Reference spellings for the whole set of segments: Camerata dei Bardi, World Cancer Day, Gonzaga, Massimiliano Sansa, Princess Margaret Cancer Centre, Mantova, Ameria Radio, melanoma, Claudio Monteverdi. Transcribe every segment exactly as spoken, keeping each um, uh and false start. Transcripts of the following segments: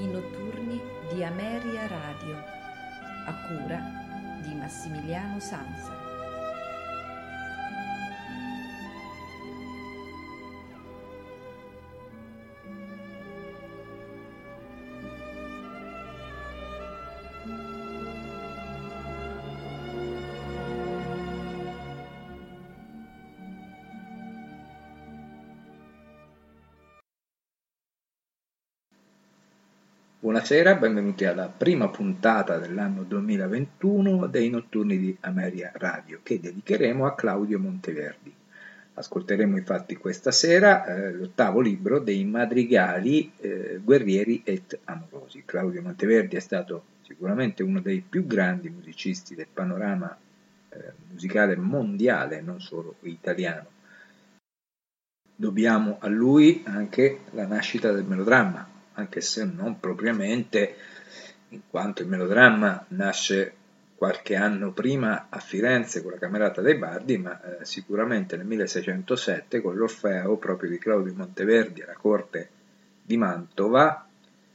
i notturni di Ameria Radio, a cura di Massimiliano Sansa. Buonasera, benvenuti alla prima puntata dell'anno duemilaventuno dei notturni di Ameria Radio, che dedicheremo a Claudio Monteverdi. Ascolteremo infatti questa sera eh, l'ottavo libro dei madrigali eh, guerrieri et amorosi. Claudio Monteverdi è stato sicuramente uno dei più grandi musicisti del panorama eh, musicale mondiale, non solo italiano. Dobbiamo a lui anche la nascita del melodramma, anche se non propriamente, in quanto il melodramma nasce qualche anno prima a Firenze con la Camerata dei Bardi, ma eh, sicuramente nel milleseicentosette con l'Orfeo proprio di Claudio Monteverdi alla corte di Mantova,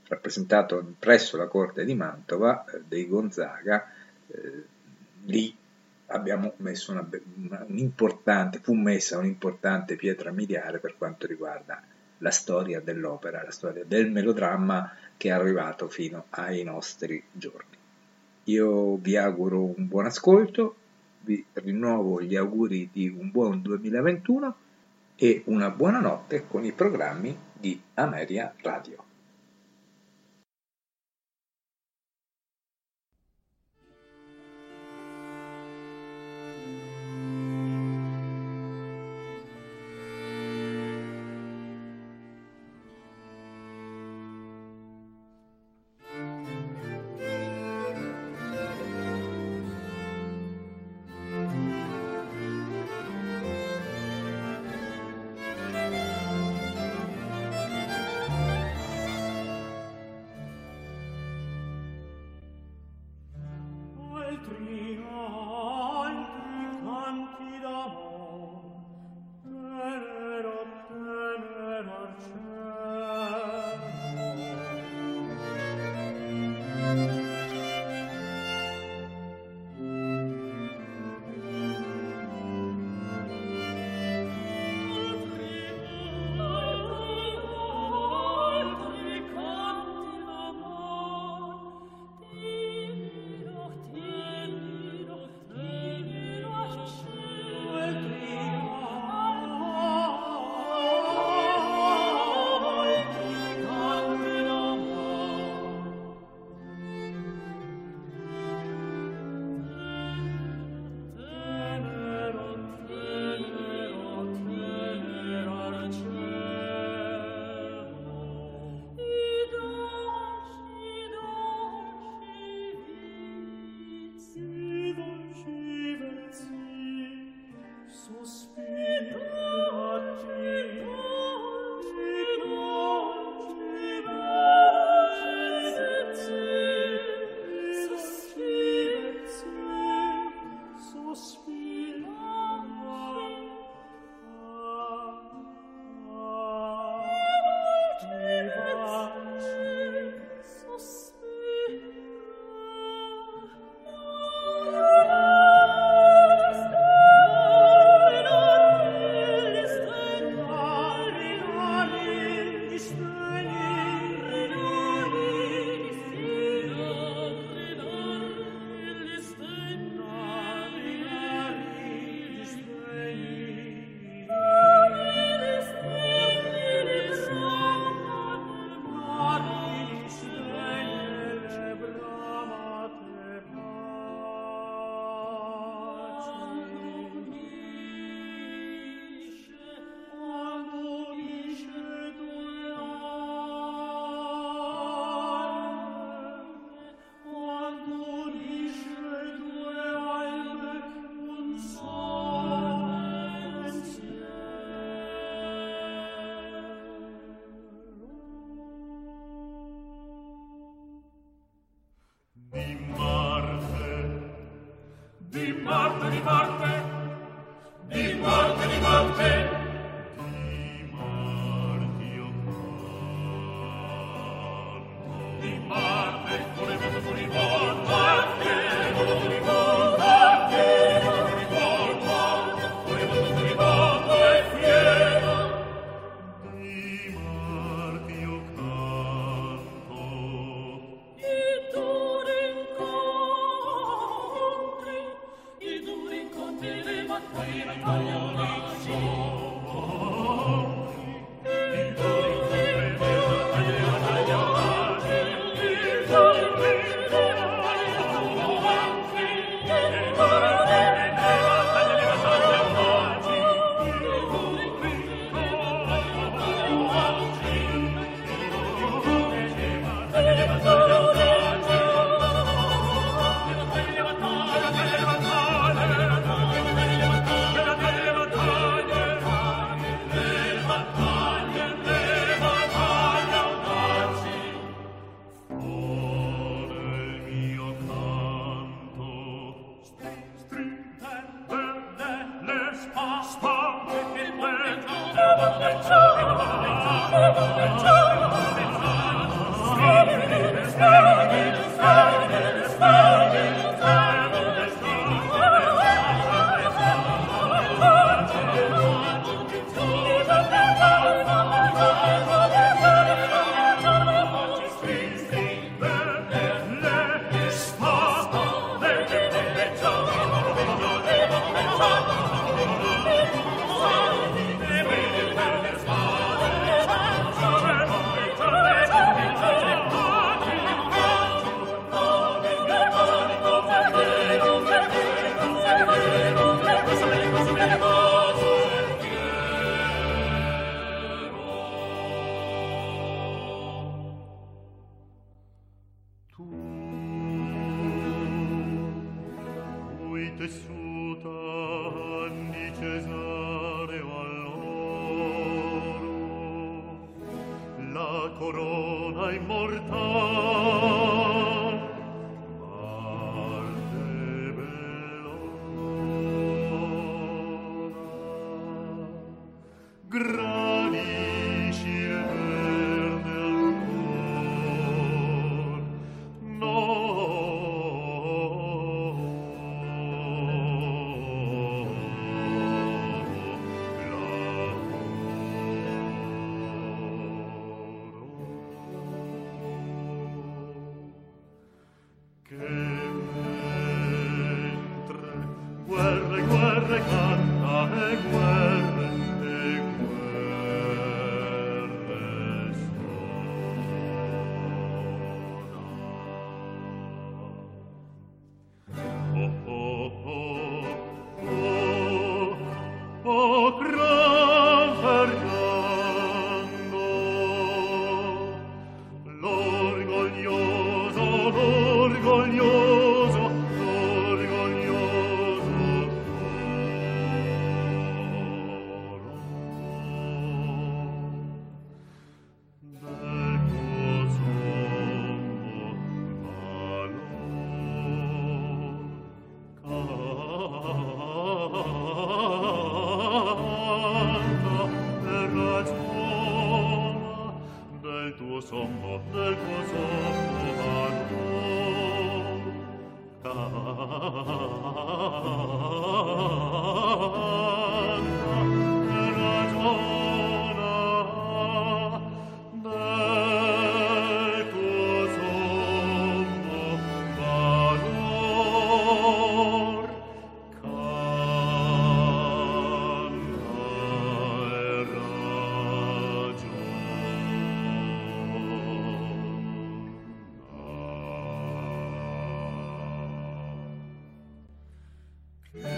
rappresentato presso la corte di Mantova eh, dei Gonzaga, eh, lì abbiamo messo una, una, un'importante, fu messa un'importante pietra miliare per quanto riguarda la storia dell'opera, la storia del melodramma che è arrivato fino ai nostri giorni. Io vi auguro un buon ascolto, vi rinnovo gli auguri di un buon duemilaventuno e una buona notte con i programmi di Ameria Radio. Yeah.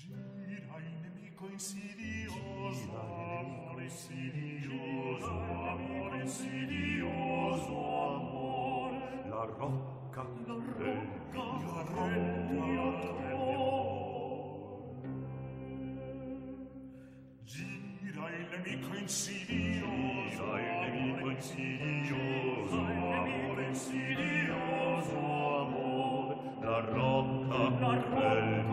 Gira il nemico insidioso, amore insidioso, amore insidioso, amore, la rocca, la rocca, la rocca, gira il nemico insidioso, il nemico insidioso, amore insidioso, amore, la rocca, la rocca.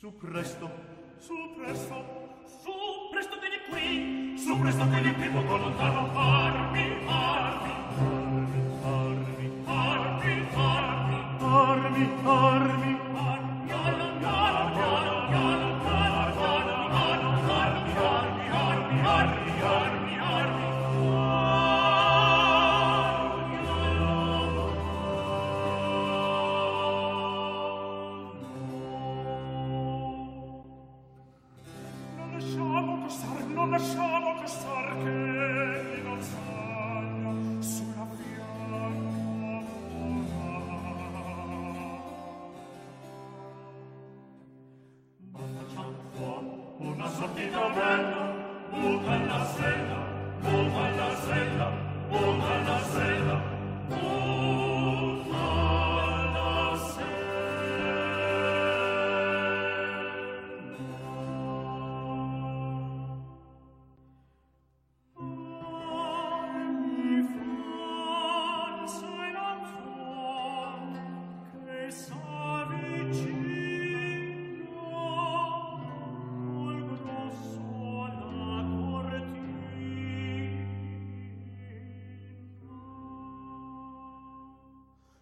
Su presto, su presto, su presto vieni qui, su presto vieni qui, poco lontano farmi, farmi, farmi, farmi, farmi, farmi, farmi, farmi, farmi, farmi, farmi, farmi, farmi, farmi, farmi, farmi.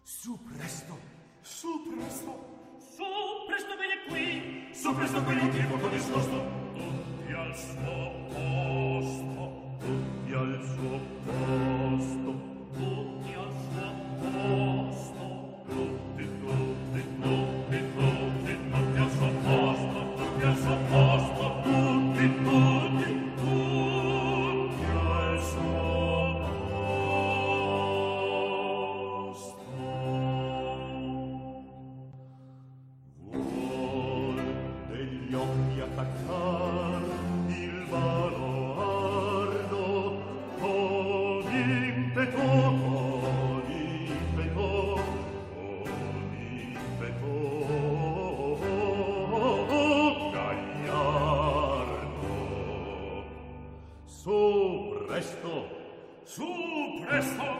Su presto, su presto, su presto vieni qui, su presto quelli che poco discosto, tutti al suo posto, tutti al suo posto, tutti al suo posto, tutti, tutti, tutti, tutti, tutti al suo posto, tutti al suo posto, tutti, tutti, tutti al suo Fuggire.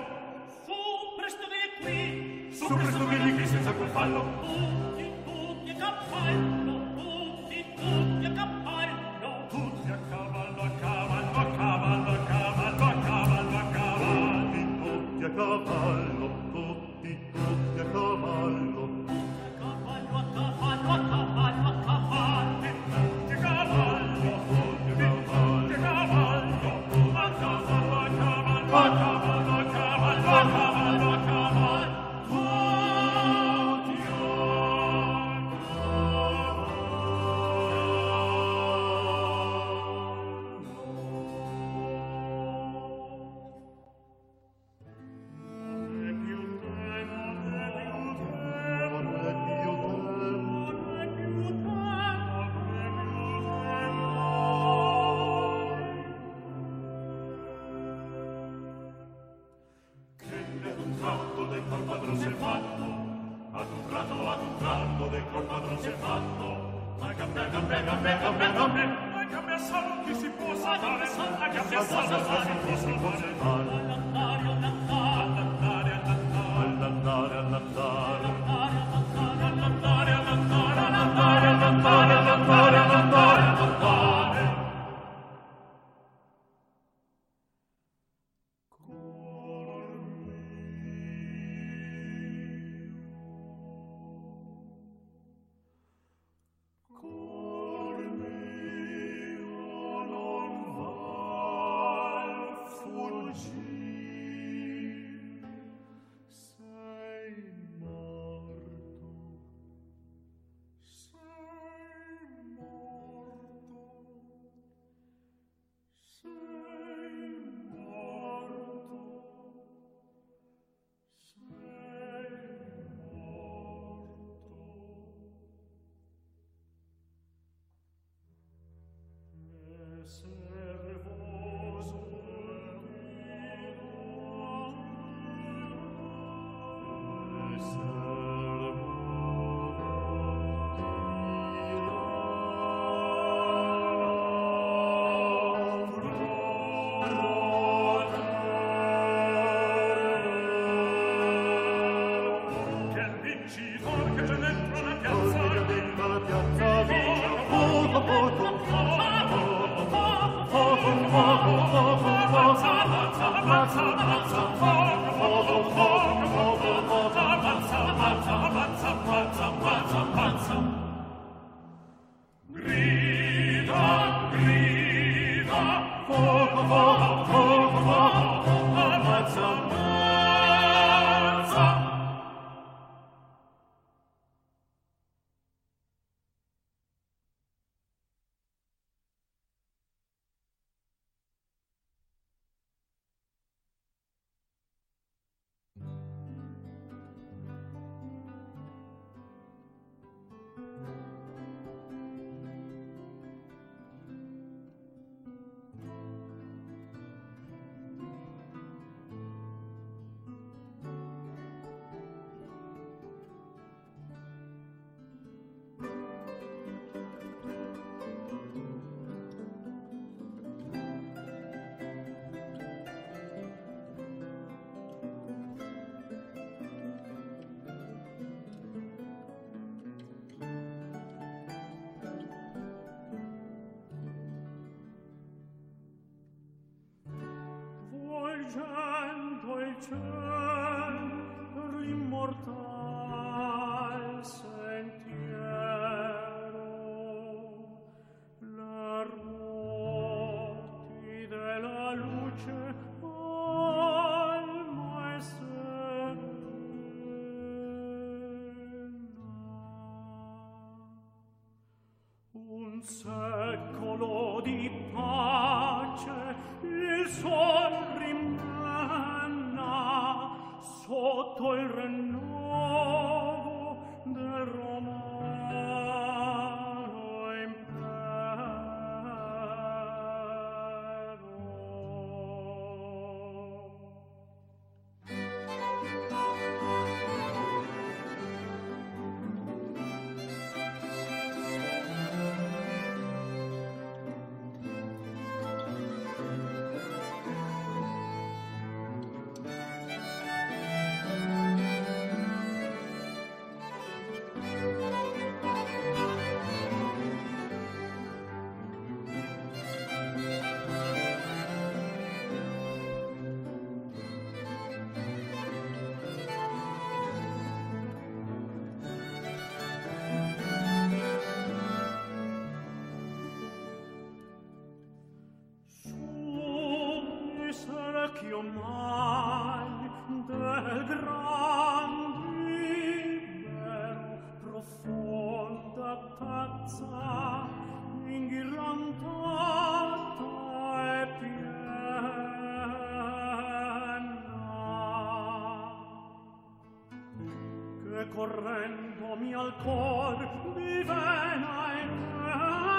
correndomi al cor mi vena e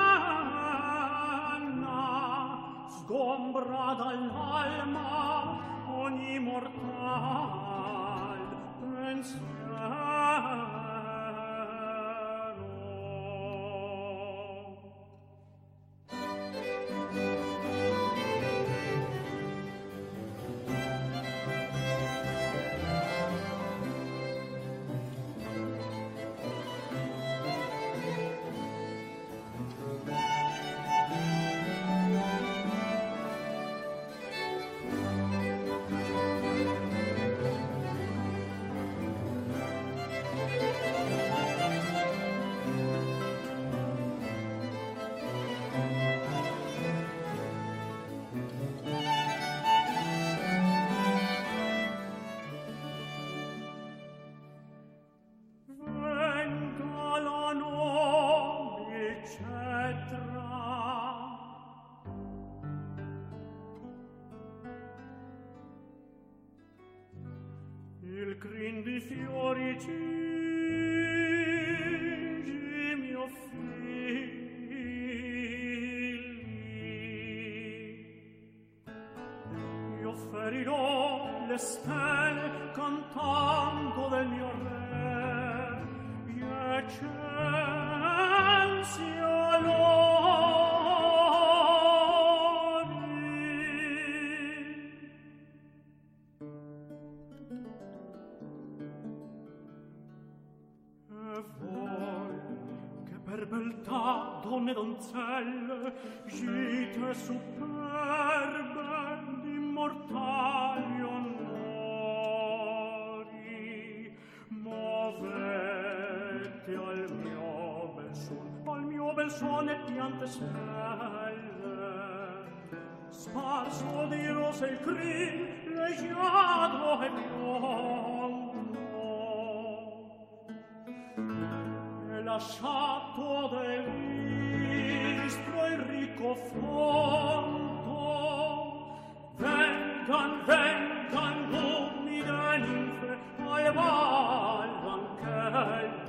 penna, sgombra dall'alma ogni mortal pensiero. Donzelle, gite superbe di mortali onori, muovete al mio bel suon, al mio bel suon e piante stelle. sparso di rose il crin leggiadro e biondo, e lasciato del listro il ricco fondo. Vengan, vengan, lumine ninfe, alle valvan che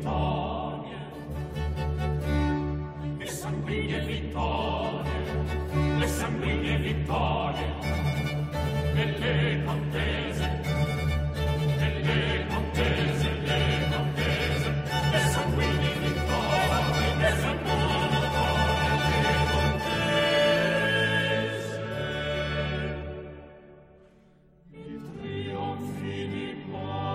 vittorie, le sanguigne vittorie, le sanguigne vittorie, delle contese, delle contese, delle contese, le sanguigne vittorie, le sanguigne vittorie, le contese, i trionfi di morte.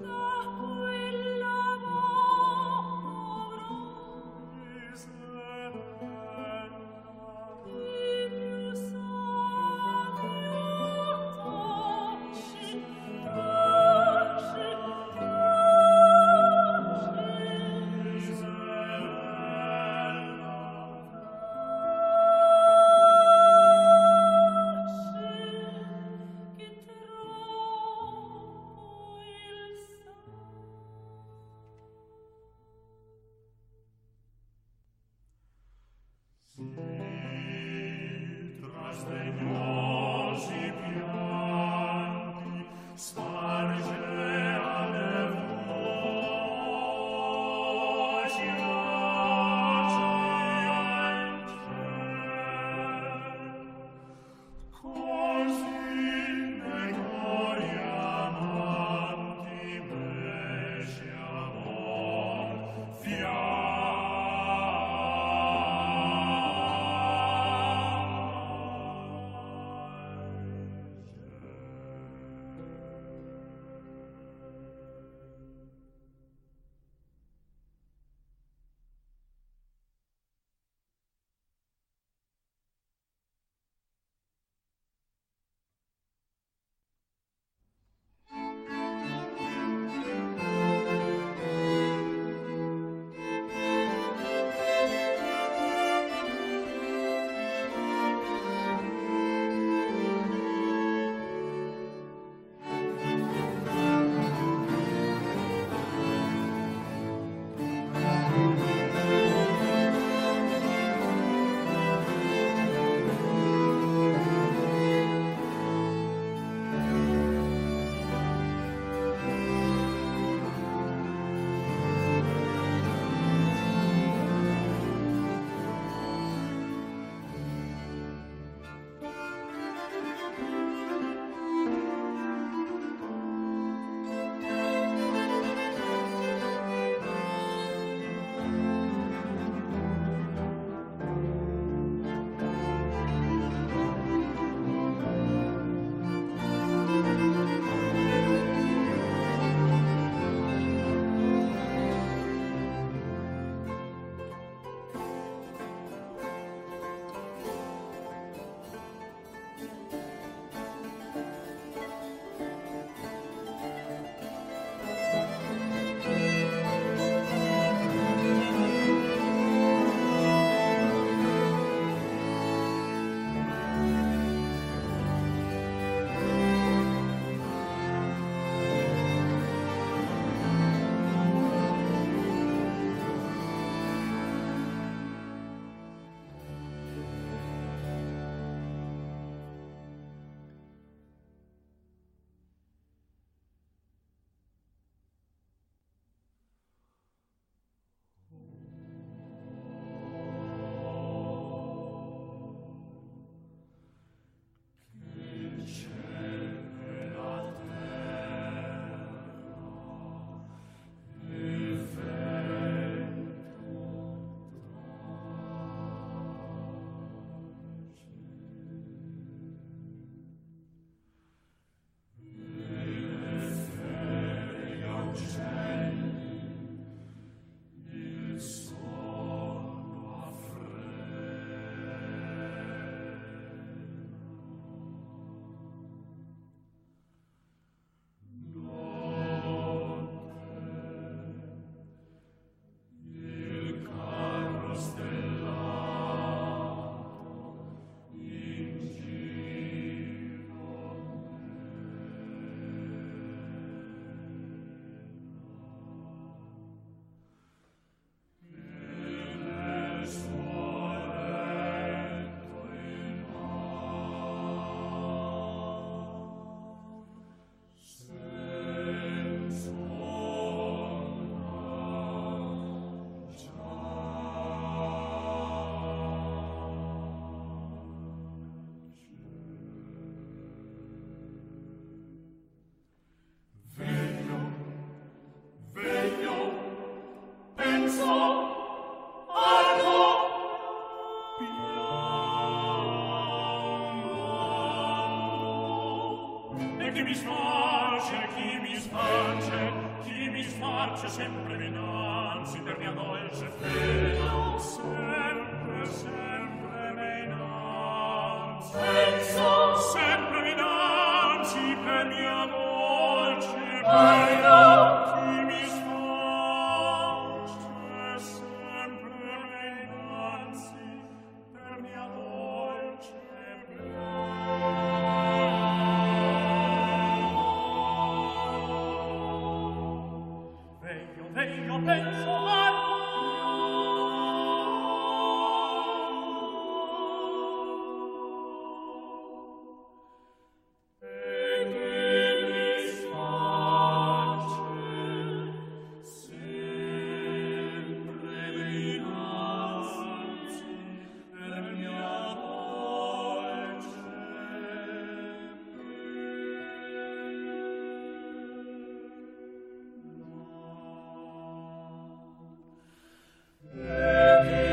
No. chi mi sface, chi mi sface, chi mi sface sempre menanzi per mia dolce fede, sempre, sempre menanzi, penso, sempre menanzi per mia dolce fede. Thank you.